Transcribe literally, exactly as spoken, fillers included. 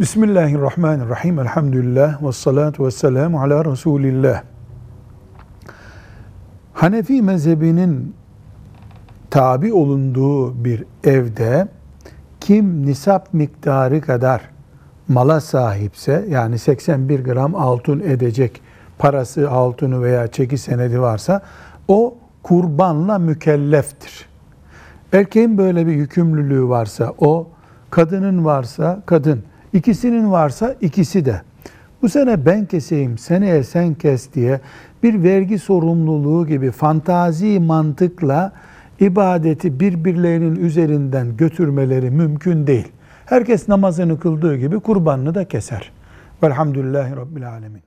Bismillahirrahmanirrahim. Elhamdülillah ve salatu ve selamu ala Resulillah. Hanefi mezhebinin tabi olunduğu bir evde kim nisap miktarı kadar mala sahipse, yani seksen bir gram altın edecek parası, altını veya çeki senedi varsa o kurbanla mükelleftir. Erkeğin böyle bir yükümlülüğü varsa o, kadının varsa kadın, İkisinin varsa ikisi de. Bu sene ben keseyim, seneye sen kes diye bir vergi sorumluluğu gibi fantazi mantıkla ibadeti birbirlerinin üzerinden götürmeleri mümkün değil. Herkes namazını kıldığı gibi kurbanını da keser. Velhamdülillahi Rabbil Alemin.